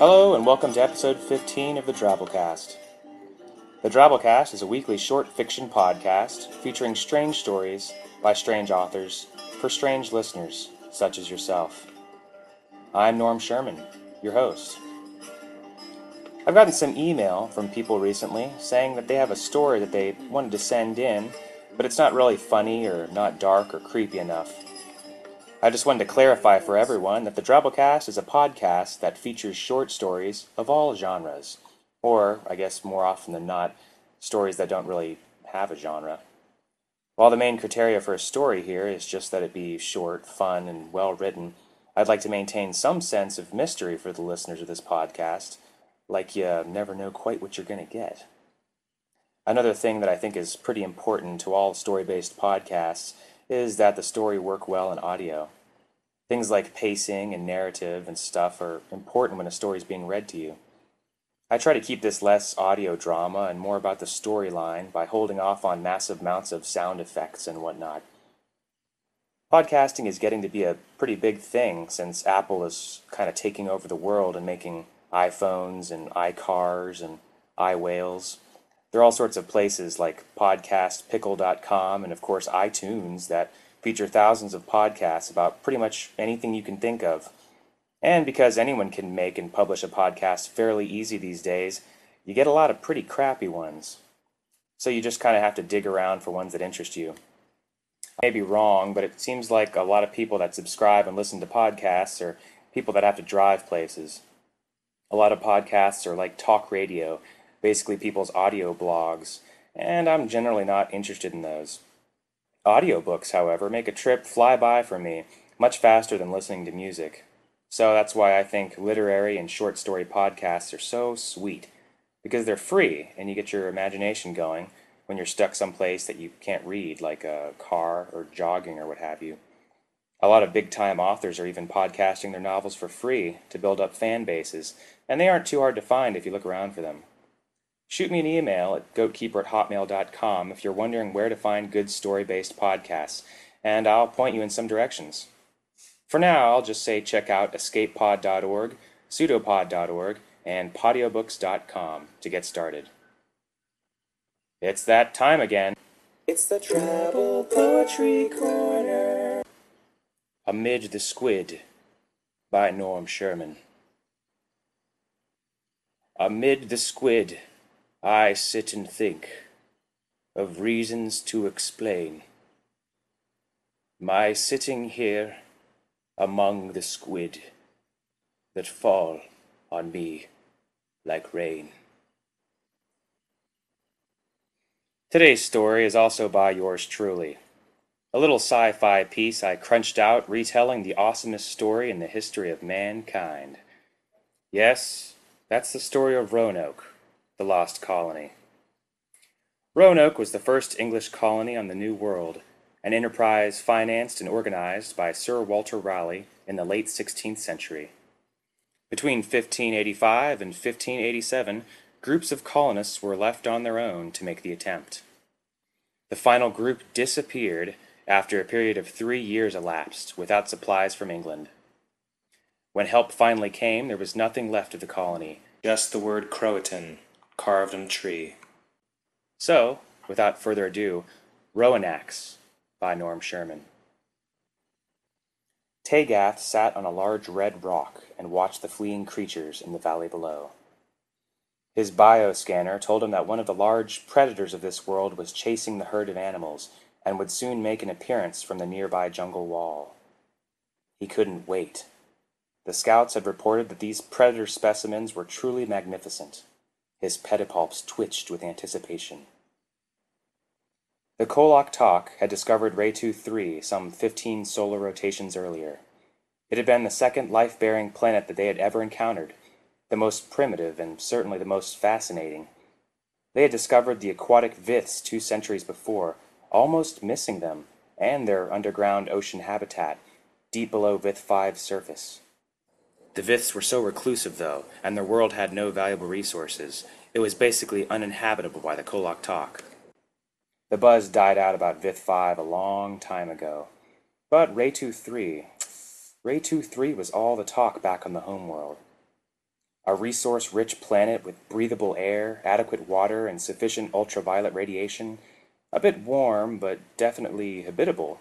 Hello and welcome to episode 15 of the Drabblecast. The Drabblecast is a weekly short fiction podcast featuring strange stories by strange authors for strange listeners such as yourself. I'm Norm Sherman, your host. I've gotten some email from people recently saying that they have a story that they wanted to send in, but it's not really funny or not dark or creepy enough. I just wanted to clarify for everyone that the Drabblecast is a podcast that features short stories of all genres, or, I guess more often than not, stories that don't really have a genre. While the main criteria for a story here is just that it be short, fun, and well-written, I'd like to maintain some sense of mystery for the listeners of this podcast, like you never know quite what you're going to get. Another thing that I think is pretty important to all story-based podcasts is that the story work well in audio. Things like pacing and narrative and stuff are important when a story is being read to you. I try to keep this less audio drama and more about the storyline by holding off on massive amounts of sound effects and whatnot. Podcasting is getting to be a pretty big thing since Apple is kind of taking over the world and making iPhones and iCars and iWhales. There are all sorts of places like podcastpickle.com and, of course, iTunes that feature thousands of podcasts about pretty much anything you can think of. And because anyone can make and publish a podcast fairly easy these days, you get a lot of pretty crappy ones. So you just kind of have to dig around for ones that interest you. I may be wrong, but it seems like a lot of people that subscribe and listen to podcasts are people that have to drive places. A lot of podcasts are like talk radio, basically people's audio blogs, and I'm generally not interested in those. Audiobooks, however, make a trip fly by for me, much faster than listening to music. So that's why I think literary and short story podcasts are so sweet, because they're free and you get your imagination going when you're stuck someplace that you can't read, like a car or jogging or what have you. A lot of big-time authors are even podcasting their novels for free to build up fan bases, and they aren't too hard to find if you look around for them. Shoot me an email at goatkeeper@hotmail.com if you're wondering where to find good story-based podcasts, and I'll point you in some directions. For now, I'll just say check out escapepod.org, pseudopod.org, and podiobooks.com to get started. It's that time again. It's the Travel Poetry Corner. Amid the Squid by Norm Sherman. Amid the squid I sit and think of reasons to explain my sitting here among the squid that fall on me like rain. Today's story is also by yours truly. A little sci-fi piece I crunched out, retelling the awesomest story in the history of mankind. Yes, that's the story of Roanoke, the lost colony. Roanoke was the first English colony on the New World, an enterprise financed and organized by Sir Walter Raleigh in the late 16th century. Between 1585 and 1587, groups of colonists were left on their own to make the attempt. The final group disappeared after a period of 3 years elapsed, without supplies from England. When help finally came, there was nothing left of the colony, just the word Croatoan, carved on a tree. So, without further ado, Roanax by Norm Sherman. Taygath sat on a large red rock and watched the fleeing creatures in the valley below. His bioscanner told him that one of the large predators of this world was chasing the herd of animals, and would soon make an appearance from the nearby jungle wall. He couldn't wait. The scouts had reported that these predator specimens were truly magnificent. His pedipalps twitched with anticipation. The Kolok Tok had discovered Ray 2-3 some 15 solar rotations earlier. It had been the second life-bearing planet that they had ever encountered, the most primitive and certainly the most fascinating. They had discovered the aquatic Viths 2 centuries before, almost missing them and their underground ocean habitat, deep below Vith 5's surface. The Viths were so reclusive, though, and their world had no valuable resources. It was basically uninhabitable by the Kolok Tok. The buzz died out about Vith 5 a long time ago. But Ray 2-3 was all the talk back on the homeworld. a resource-rich planet with breathable air, adequate water, and sufficient ultraviolet radiation, a bit warm, but definitely habitable.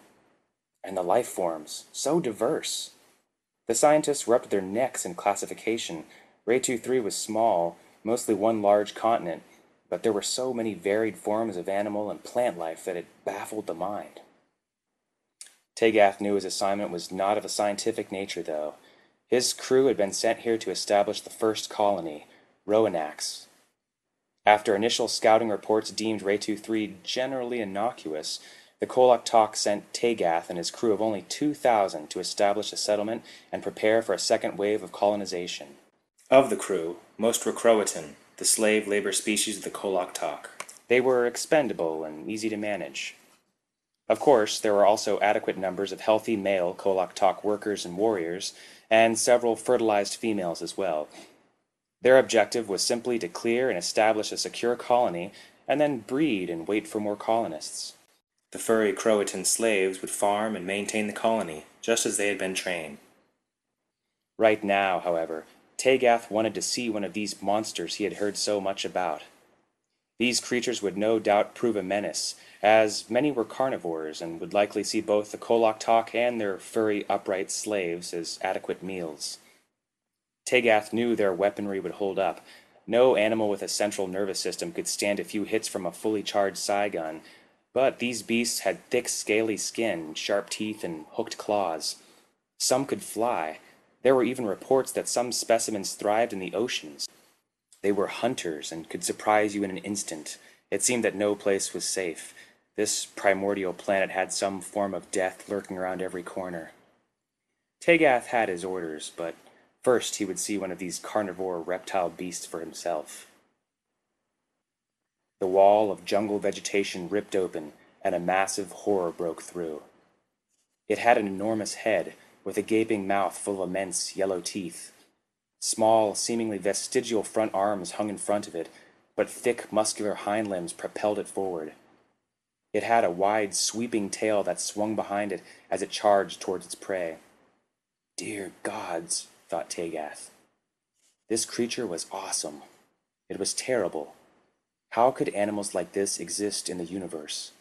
And the life forms, so diverse. The scientists rubbed their necks in classification. Ray 2-3 was small, mostly one large continent, but there were so many varied forms of animal and plant life that it baffled the mind. Taygath knew his assignment was not of a scientific nature, though. His crew had been sent here to establish the first colony, Roanax. After initial scouting reports deemed Ray 2-3 generally innocuous, the Kolok Tok sent Taygath and his crew of only 2,000 to establish a settlement and prepare for a second wave of colonization. Of the crew, most were Croatoan, the slave labor species of the Kolok Tok. They were expendable and easy to manage. Of course, there were also adequate numbers of healthy male Kolok Tok workers and warriors, and several fertilized females as well. Their objective was simply to clear and establish a secure colony, and then breed and wait for more colonists. The furry Croatan slaves would farm and maintain the colony, just as they had been trained. Right now, however, Taygath wanted to see one of these monsters he had heard so much about. These creatures would no doubt prove a menace, as many were carnivores and would likely see both the Kolok Tok and their furry upright slaves as adequate meals. Taygath knew their weaponry would hold up. No animal with a central nervous system could stand a few hits from a fully charged saigon, but these beasts had thick, scaly skin, sharp teeth, and hooked claws. Some could fly. There were even reports that some specimens thrived in the oceans. They were hunters and could surprise you in an instant. It seemed that no place was safe. This primordial planet had some form of death lurking around every corner. Taygath had his orders, but first he would see one of these carnivore reptile beasts for himself. The wall of jungle vegetation ripped open, and a massive horror broke through. It had an enormous head, with a gaping mouth full of immense yellow teeth. Small, seemingly vestigial front arms hung in front of it, but thick, muscular hind limbs propelled it forward. It had a wide, sweeping tail that swung behind it as it charged towards its prey. "Dear gods," thought Taygath. This creature was awesome. It was terrible. How could animals like this exist in the universe?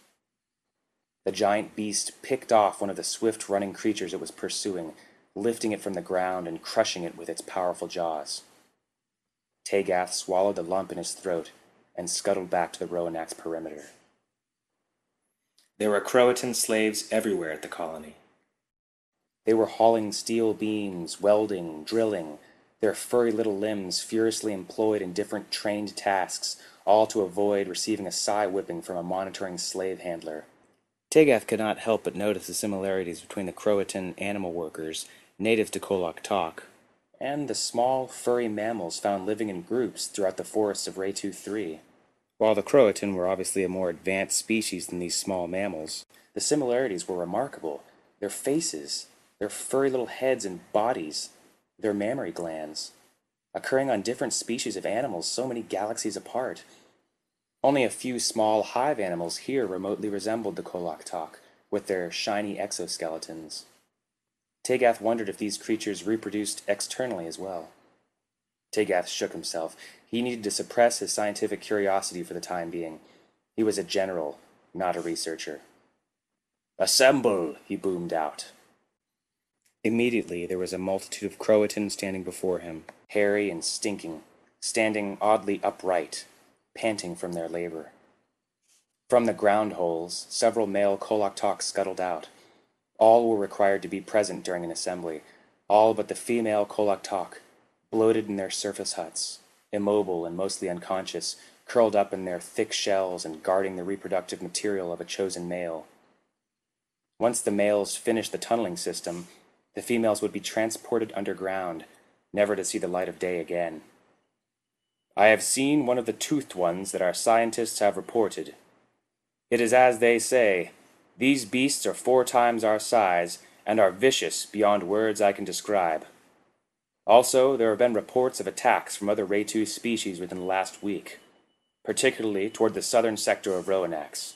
The giant beast picked off one of the swift-running creatures it was pursuing, lifting it from the ground and crushing it with its powerful jaws. Taygath swallowed the lump in his throat and scuttled back to the Roanax perimeter. There were Croatan slaves everywhere at the colony. They were hauling steel beams, welding, drilling, their furry little limbs furiously employed in different trained tasks, all to avoid receiving a sigh whipping from a monitoring slave handler. Taygath could not help but notice the similarities between the Croatan animal workers, native to Kolok Tok, and the small, furry mammals found living in groups throughout the forests of Ray 2-3. While the Croatan were obviously a more advanced species than these small mammals, the similarities were remarkable. Their faces, their furry little heads and bodies, their mammary glands, occurring on different species of animals so many galaxies apart. Only a few small hive animals here remotely resembled the Kolok Tok, with their shiny exoskeletons. Taygath wondered if these creatures reproduced externally as well. Taygath shook himself. He needed to suppress his scientific curiosity for the time being. He was a general, not a researcher. "Assemble!" he boomed out. Immediately there was a multitude of Croatans standing before him, hairy and stinking, standing oddly upright, panting from their labor. From the ground holes, several male Kolok Tok scuttled out. All were required to be present during an assembly, all but the female Kolok Tok, bloated in their surface huts, immobile and mostly unconscious, curled up in their thick shells and guarding the reproductive material of a chosen male. Once the males finished the tunneling system, the females would be transported underground, never to see the light of day again. "I have seen one of the toothed ones that our scientists have reported. It is as they say. These beasts are 4 times our size and are vicious beyond words I can describe. Also, there have been reports of attacks from other Ray 2 species within the last week, particularly toward the southern sector of Roanax."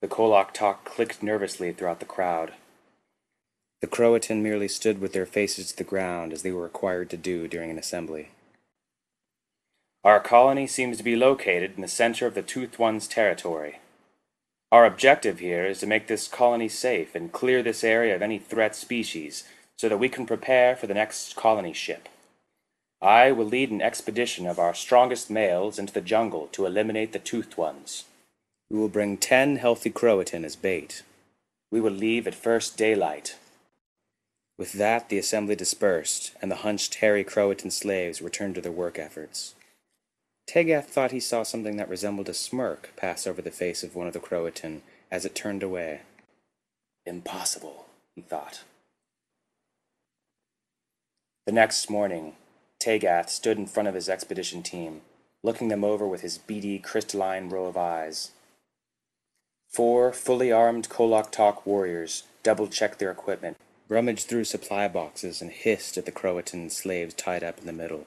The Kolok Tok clicked nervously throughout the crowd. The Croatan merely stood with their faces to the ground as they were required to do during an assembly. Our colony seems to be located in the center of the Toothed One's territory. Our objective here is to make this colony safe and clear this area of any threat species so that we can prepare for the next colony ship. I will lead an expedition of our strongest males into the jungle to eliminate the Toothed Ones. We will bring 10 healthy Croatan as bait. We will leave at first daylight. With that, the assembly dispersed, and the hunched, hairy Croatan slaves returned to their work efforts. Taygath thought he saw something that resembled a smirk pass over the face of one of the Croatan as it turned away. Impossible, he thought. The next morning, Taygath stood in front of his expedition team, looking them over with his beady, crystalline row of eyes. 4 fully armed Kolok Tok warriors double-checked their equipment, rummaged through supply boxes, and hissed at the Croatan slaves tied up in the middle.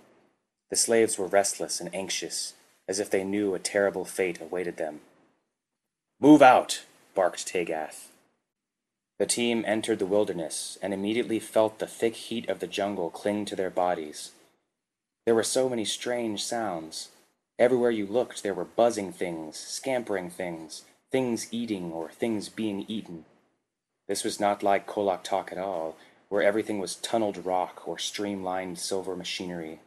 The slaves were restless and anxious, as if they knew a terrible fate awaited them. "Move out!" barked Taygath. The team entered the wilderness and immediately felt the thick heat of the jungle cling to their bodies. There were so many strange sounds. Everywhere you looked, there were buzzing things, scampering things, things eating or things being eaten. This was not like Kolok Tok at all, where everything was tunneled rock or streamlined silver machinery.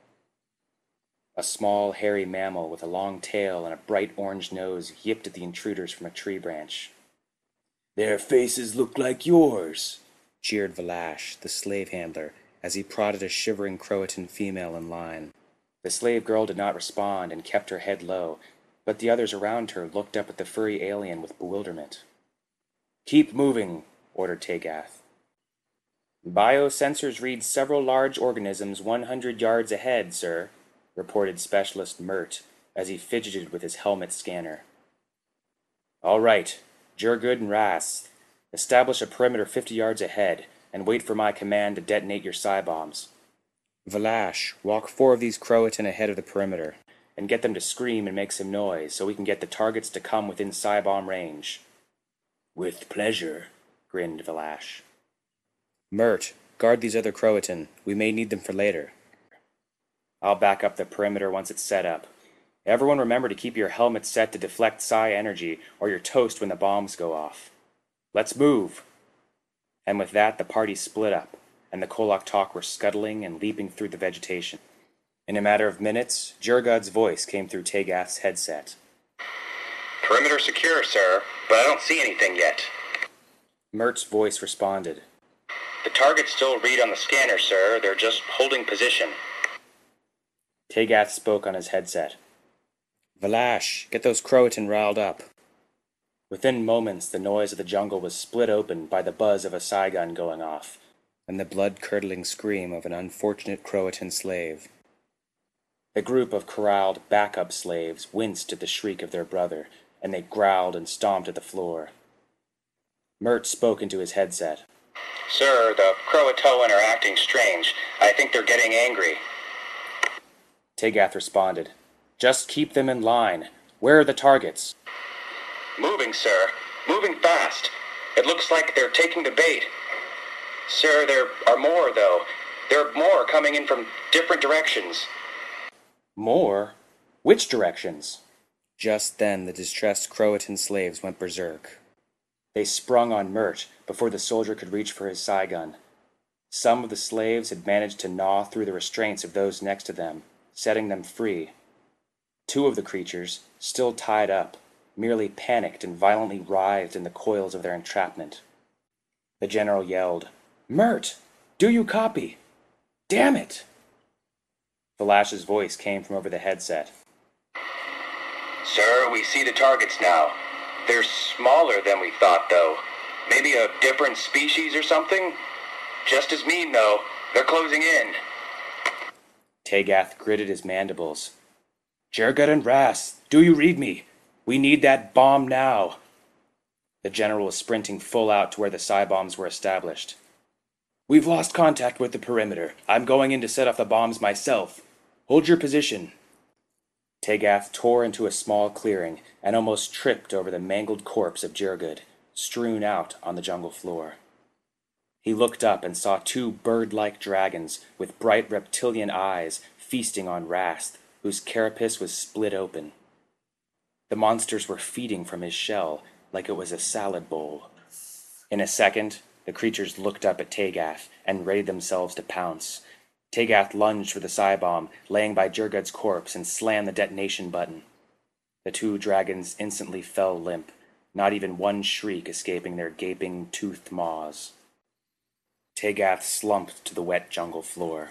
A small, hairy mammal with a long tail and a bright orange nose yipped at the intruders from a tree branch. "Their faces look like yours," cheered Velash, the slave handler, as he prodded a shivering Croatan female in line. The slave girl did not respond and kept her head low, but the others around her looked up at the furry alien with bewilderment. "Keep moving," ordered Taygath. "Biosensors read several large organisms 100 yards ahead, sir," reported Specialist Mert as he fidgeted with his helmet scanner. "All right, Jurgood and Ras, establish a perimeter 50 yards ahead, and wait for my command to detonate your psi-bombs. Velash, walk 4 of these Croatan ahead of the perimeter, and get them to scream and make some noise, so we can get the targets to come within psi-bomb range." "With pleasure," grinned Velash. "Mert, guard these other Croatan. We may need them for later." "I'll back up the perimeter once it's set up. Everyone remember to keep your helmet set to deflect psi energy, or you're toast when the bombs go off. Let's move!" And with that, the party split up, and the Kolok Tok were scuttling and leaping through the vegetation. In a matter of minutes, Jurgud's voice came through Taygath's headset. "Perimeter secure, sir, but I don't see anything yet." Mert's voice responded. "The targets still read on the scanner, sir. They're just holding position." Taygath spoke on his headset. "Velash, get those Croatan riled up." Within moments, the noise of the jungle was split open by the buzz of a psi-gun going off, and the blood-curdling scream of an unfortunate Croatan slave. The group of corralled backup slaves winced at the shriek of their brother, and they growled and stomped at the floor. Mert spoke into his headset. "Sir, the Croatoan are acting strange. I think they're getting angry." Taygath responded. "Just keep them in line. Where are the targets?" "Moving, sir. Moving fast. It looks like they're taking the bait. Sir, there are more, though. There are more coming in from different directions." "More? Which directions?" Just then, the distressed Croatan slaves went berserk. They sprung on Mert before the soldier could reach for his psi-gun. Some of the slaves had managed to gnaw through the restraints of those next to them, setting them free. 2 of the creatures, still tied up, merely panicked and violently writhed in the coils of their entrapment. The general yelled, "Mert, do you copy? Damn it!" Velash's voice came from over the headset. "Sir, we see the targets now. They're smaller than we thought, though. Maybe a different species or something? Just as mean, though. They're closing in." Taygath gritted his mandibles. "Jergud and Ras, do you read me? We need that bomb now." The general was sprinting full out to where the psi-bombs were established. "We've lost contact with the perimeter. I'm going in to set off the bombs myself. Hold your position." Taygath tore into a small clearing and almost tripped over the mangled corpse of Jurgood, strewn out on the jungle floor. He looked up and saw 2 bird-like dragons with bright reptilian eyes feasting on Rast, whose carapace was split open. The monsters were feeding from his shell like it was a salad bowl. In a second, the creatures looked up at Taygath and readied themselves to pounce. Taygath lunged for the psi-bomb, laying by Jurgud's corpse, and slammed the detonation button. The two dragons instantly fell limp, not even one shriek escaping their gaping, toothed maws. Taygath slumped to the wet jungle floor.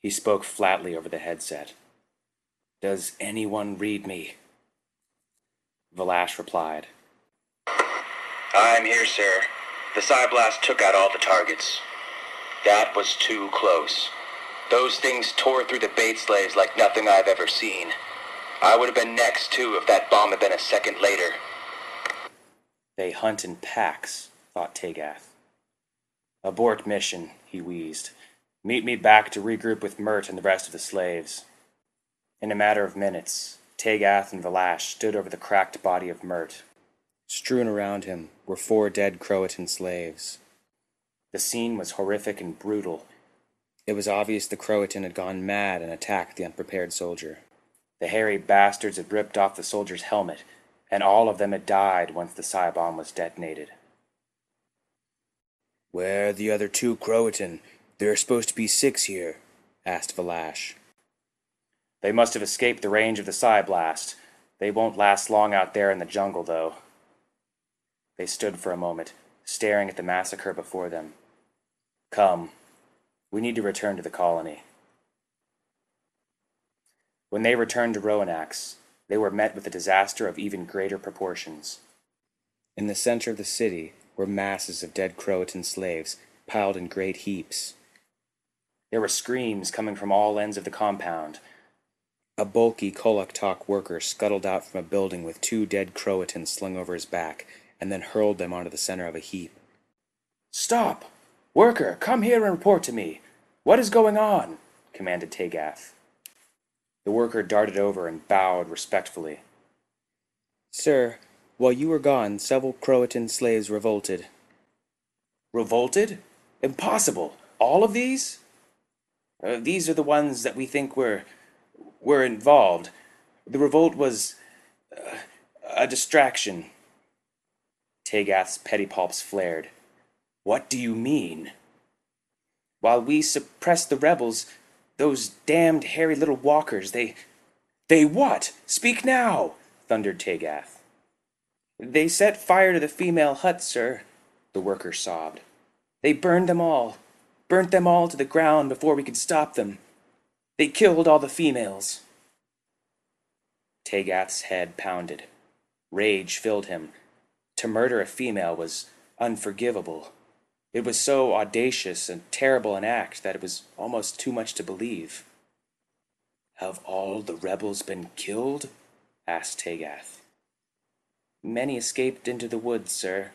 He spoke flatly over the headset. "Does anyone read me?" Velash replied. "I'm here, sir. The psi-blast took out all the targets. That was too close. Those things tore through the bait slaves like nothing I've ever seen. I would have been next, too, if that bomb had been a second later." "They hunt in packs," thought Taygath. "Abort mission," he wheezed. "Meet me back to regroup with Mert and the rest of the slaves." In a matter of minutes, Taygath and Velash stood over the cracked body of Mert. Strewn around him were four dead Croatoan slaves. The scene was horrific and brutal. It was obvious the Croatan had gone mad and attacked the unprepared soldier. The hairy bastards had ripped off the soldier's helmet, and all of them had died once the psi-bomb was detonated. "Where are the other two Croatan? There are supposed to be 6 here," asked Velash. "They must have escaped the range of the psi-blast. They won't last long out there in the jungle, though." They stood for a moment, staring at the massacre before them. "Come. We need to return to the colony." When they returned to Roanax, they were met with a disaster of even greater proportions. In the center of the city were masses of dead Croatan slaves, piled in great heaps. There were screams coming from all ends of the compound. A bulky Kolok Tok worker scuttled out from a building with 2 dead Croatan slung over his back, and then hurled them onto the center of a heap. "Stop! Worker, come here and report to me! What is going on?" commanded Taygath. The worker darted over and bowed respectfully. "Sir, while you were gone, several Croatan slaves revolted." "Revolted? Impossible! All of these?" These are the ones that we think were involved. The revolt was a distraction." Taygath's pedipalps flared. "What do you mean?" "While we suppressed the rebels, those damned hairy little walkers, they what? Speak now!" thundered Taygath. "They set fire to the female hut, sir," the worker sobbed. "They burned them all. Burnt them all to the ground before we could stop them. They killed all the females." Taygath's head pounded. Rage filled him. To murder a female was unforgivable. It was so audacious and terrible an act that it was almost too much to believe. "Have all the rebels been killed?" asked Taygath. "Many escaped into the woods, sir."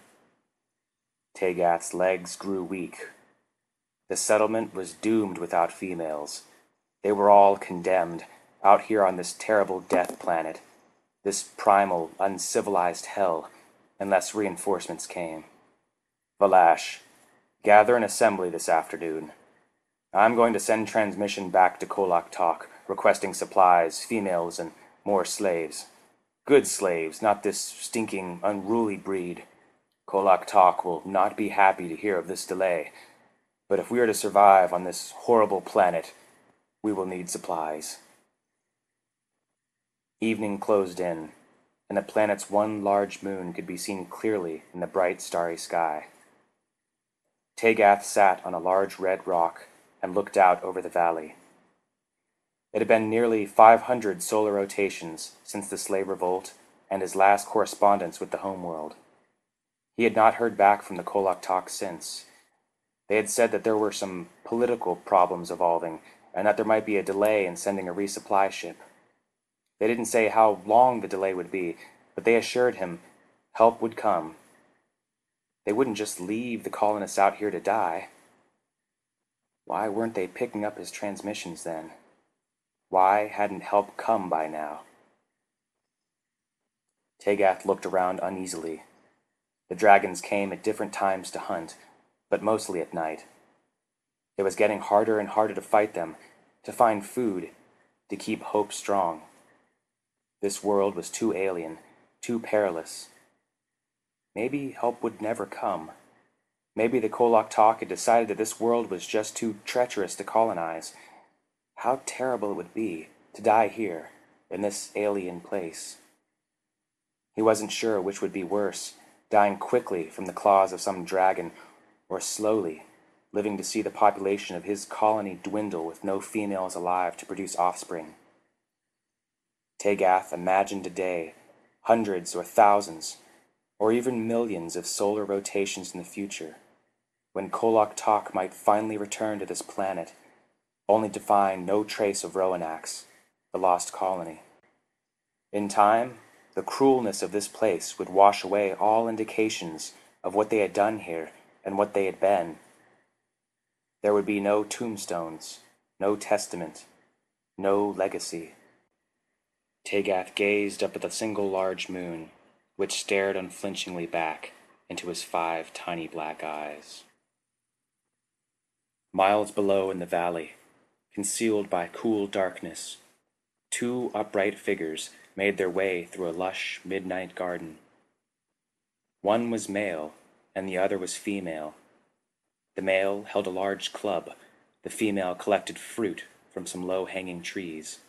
Taygath's legs grew weak. The settlement was doomed without females. They were all condemned, out here on this terrible death planet, this primal, uncivilized hell, unless reinforcements came. "Velash, gather an assembly this afternoon. I'm going to send transmission back to Kolok Tok, requesting supplies, females, and more slaves. Good slaves, not this stinking, unruly breed. Kolok Tok will not be happy to hear of this delay, but if we are to survive on this horrible planet, we will need supplies." Evening closed in, and the planet's one large moon could be seen clearly in the bright, starry sky. Taygath sat on a large red rock and looked out over the valley. It had been nearly 500 solar rotations since the slave revolt and his last correspondence with the homeworld. He had not heard back from the Kolok Tok since. They had said that there were some political problems evolving, and that there might be a delay in sending a resupply ship. They didn't say how long the delay would be, but they assured him help would come. They wouldn't just leave the colonists out here to die. Why weren't they picking up his transmissions then? Why hadn't help come by now? Taygath looked around uneasily. The dragons came at different times to hunt, but mostly at night. It was getting harder and harder to fight them, to find food, to keep hope strong. This world was too alien, too perilous. Maybe help would never come. Maybe the Kolok Tok had decided that this world was just too treacherous to colonize. How terrible it would be to die here, in this alien place. He wasn't sure which would be worse, dying quickly from the claws of some dragon, or slowly, living to see the population of his colony dwindle with no females alive to produce offspring. Taygath imagined a day, hundreds or thousands, or even millions of solar rotations in the future, when Kolok Tok might finally return to this planet, only to find no trace of Roanax, the lost colony. In time, the cruelness of this place would wash away all indications of what they had done here and what they had been. There would be no tombstones, no testament, no legacy. Taygath gazed up at the single large moon, which stared unflinchingly back into his 5 tiny black eyes. Miles below in the valley, concealed by cool darkness, 2 upright figures made their way through a lush midnight garden. One was male, and the other was female. The male held a large club, the female collected fruit from some low-hanging trees.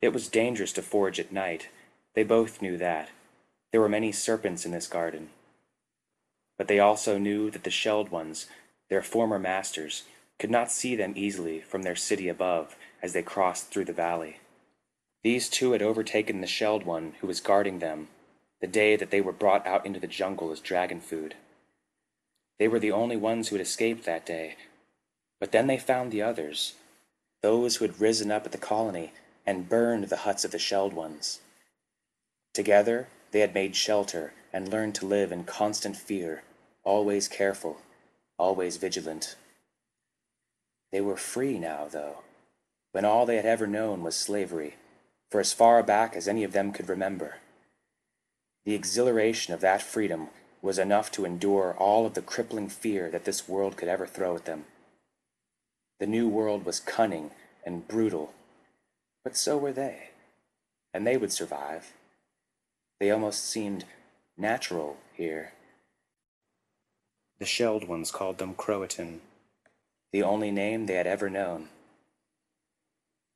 It was dangerous to forage at night, they both knew that. There were many serpents in this garden. But they also knew that the shelled ones, their former masters, could not see them easily from their city above as they crossed through the valley. These 2 had overtaken the shelled one who was guarding them the day that they were brought out into the jungle as dragon food. They were the only ones who had escaped that day, but then they found the others, those who had risen up at the colony and burned the huts of the shelled ones. Together they had made shelter and learned to live in constant fear, always careful, always vigilant. They were free now, though, when all they had ever known was slavery, for as far back as any of them could remember. The exhilaration of that freedom was enough to endure all of the crippling fear that this world could ever throw at them. The new world was cunning and brutal, but so were they, and they would survive. They almost seemed natural here. The shelled ones called them Croatoan, the only name they had ever known.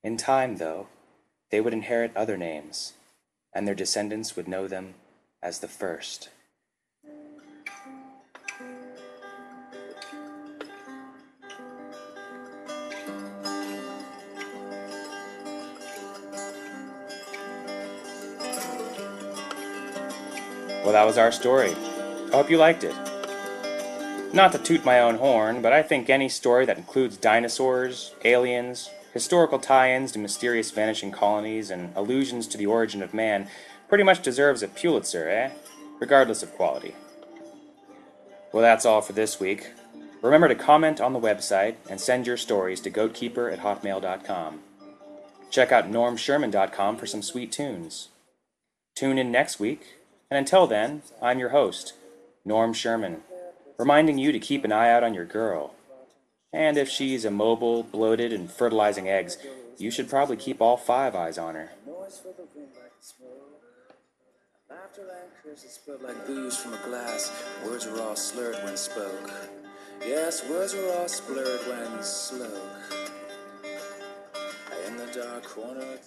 In time, though, they would inherit other names, and their descendants would know them as the first. Well, that was our story. I hope you liked it. Not to toot my own horn, but I think any story that includes dinosaurs, aliens, historical tie-ins to mysterious vanishing colonies, and allusions to the origin of man pretty much deserves a Pulitzer, Regardless of quality. Well, that's all for this week. Remember to comment on the website and send your stories to goatkeeper@hotmail.com. Check out normsherman.com for some sweet tunes. Tune in next week. And until then, I'm your host, Norm Sherman, reminding you to keep an eye out on your girl. And if she's immobile, bloated, and fertilizing eggs, you should probably keep all 5 eyes on her. Laughter and curses spread like booze from a glass. Words are all slurred when spoke. Yes, words are all slurred when slow. In the dark corner.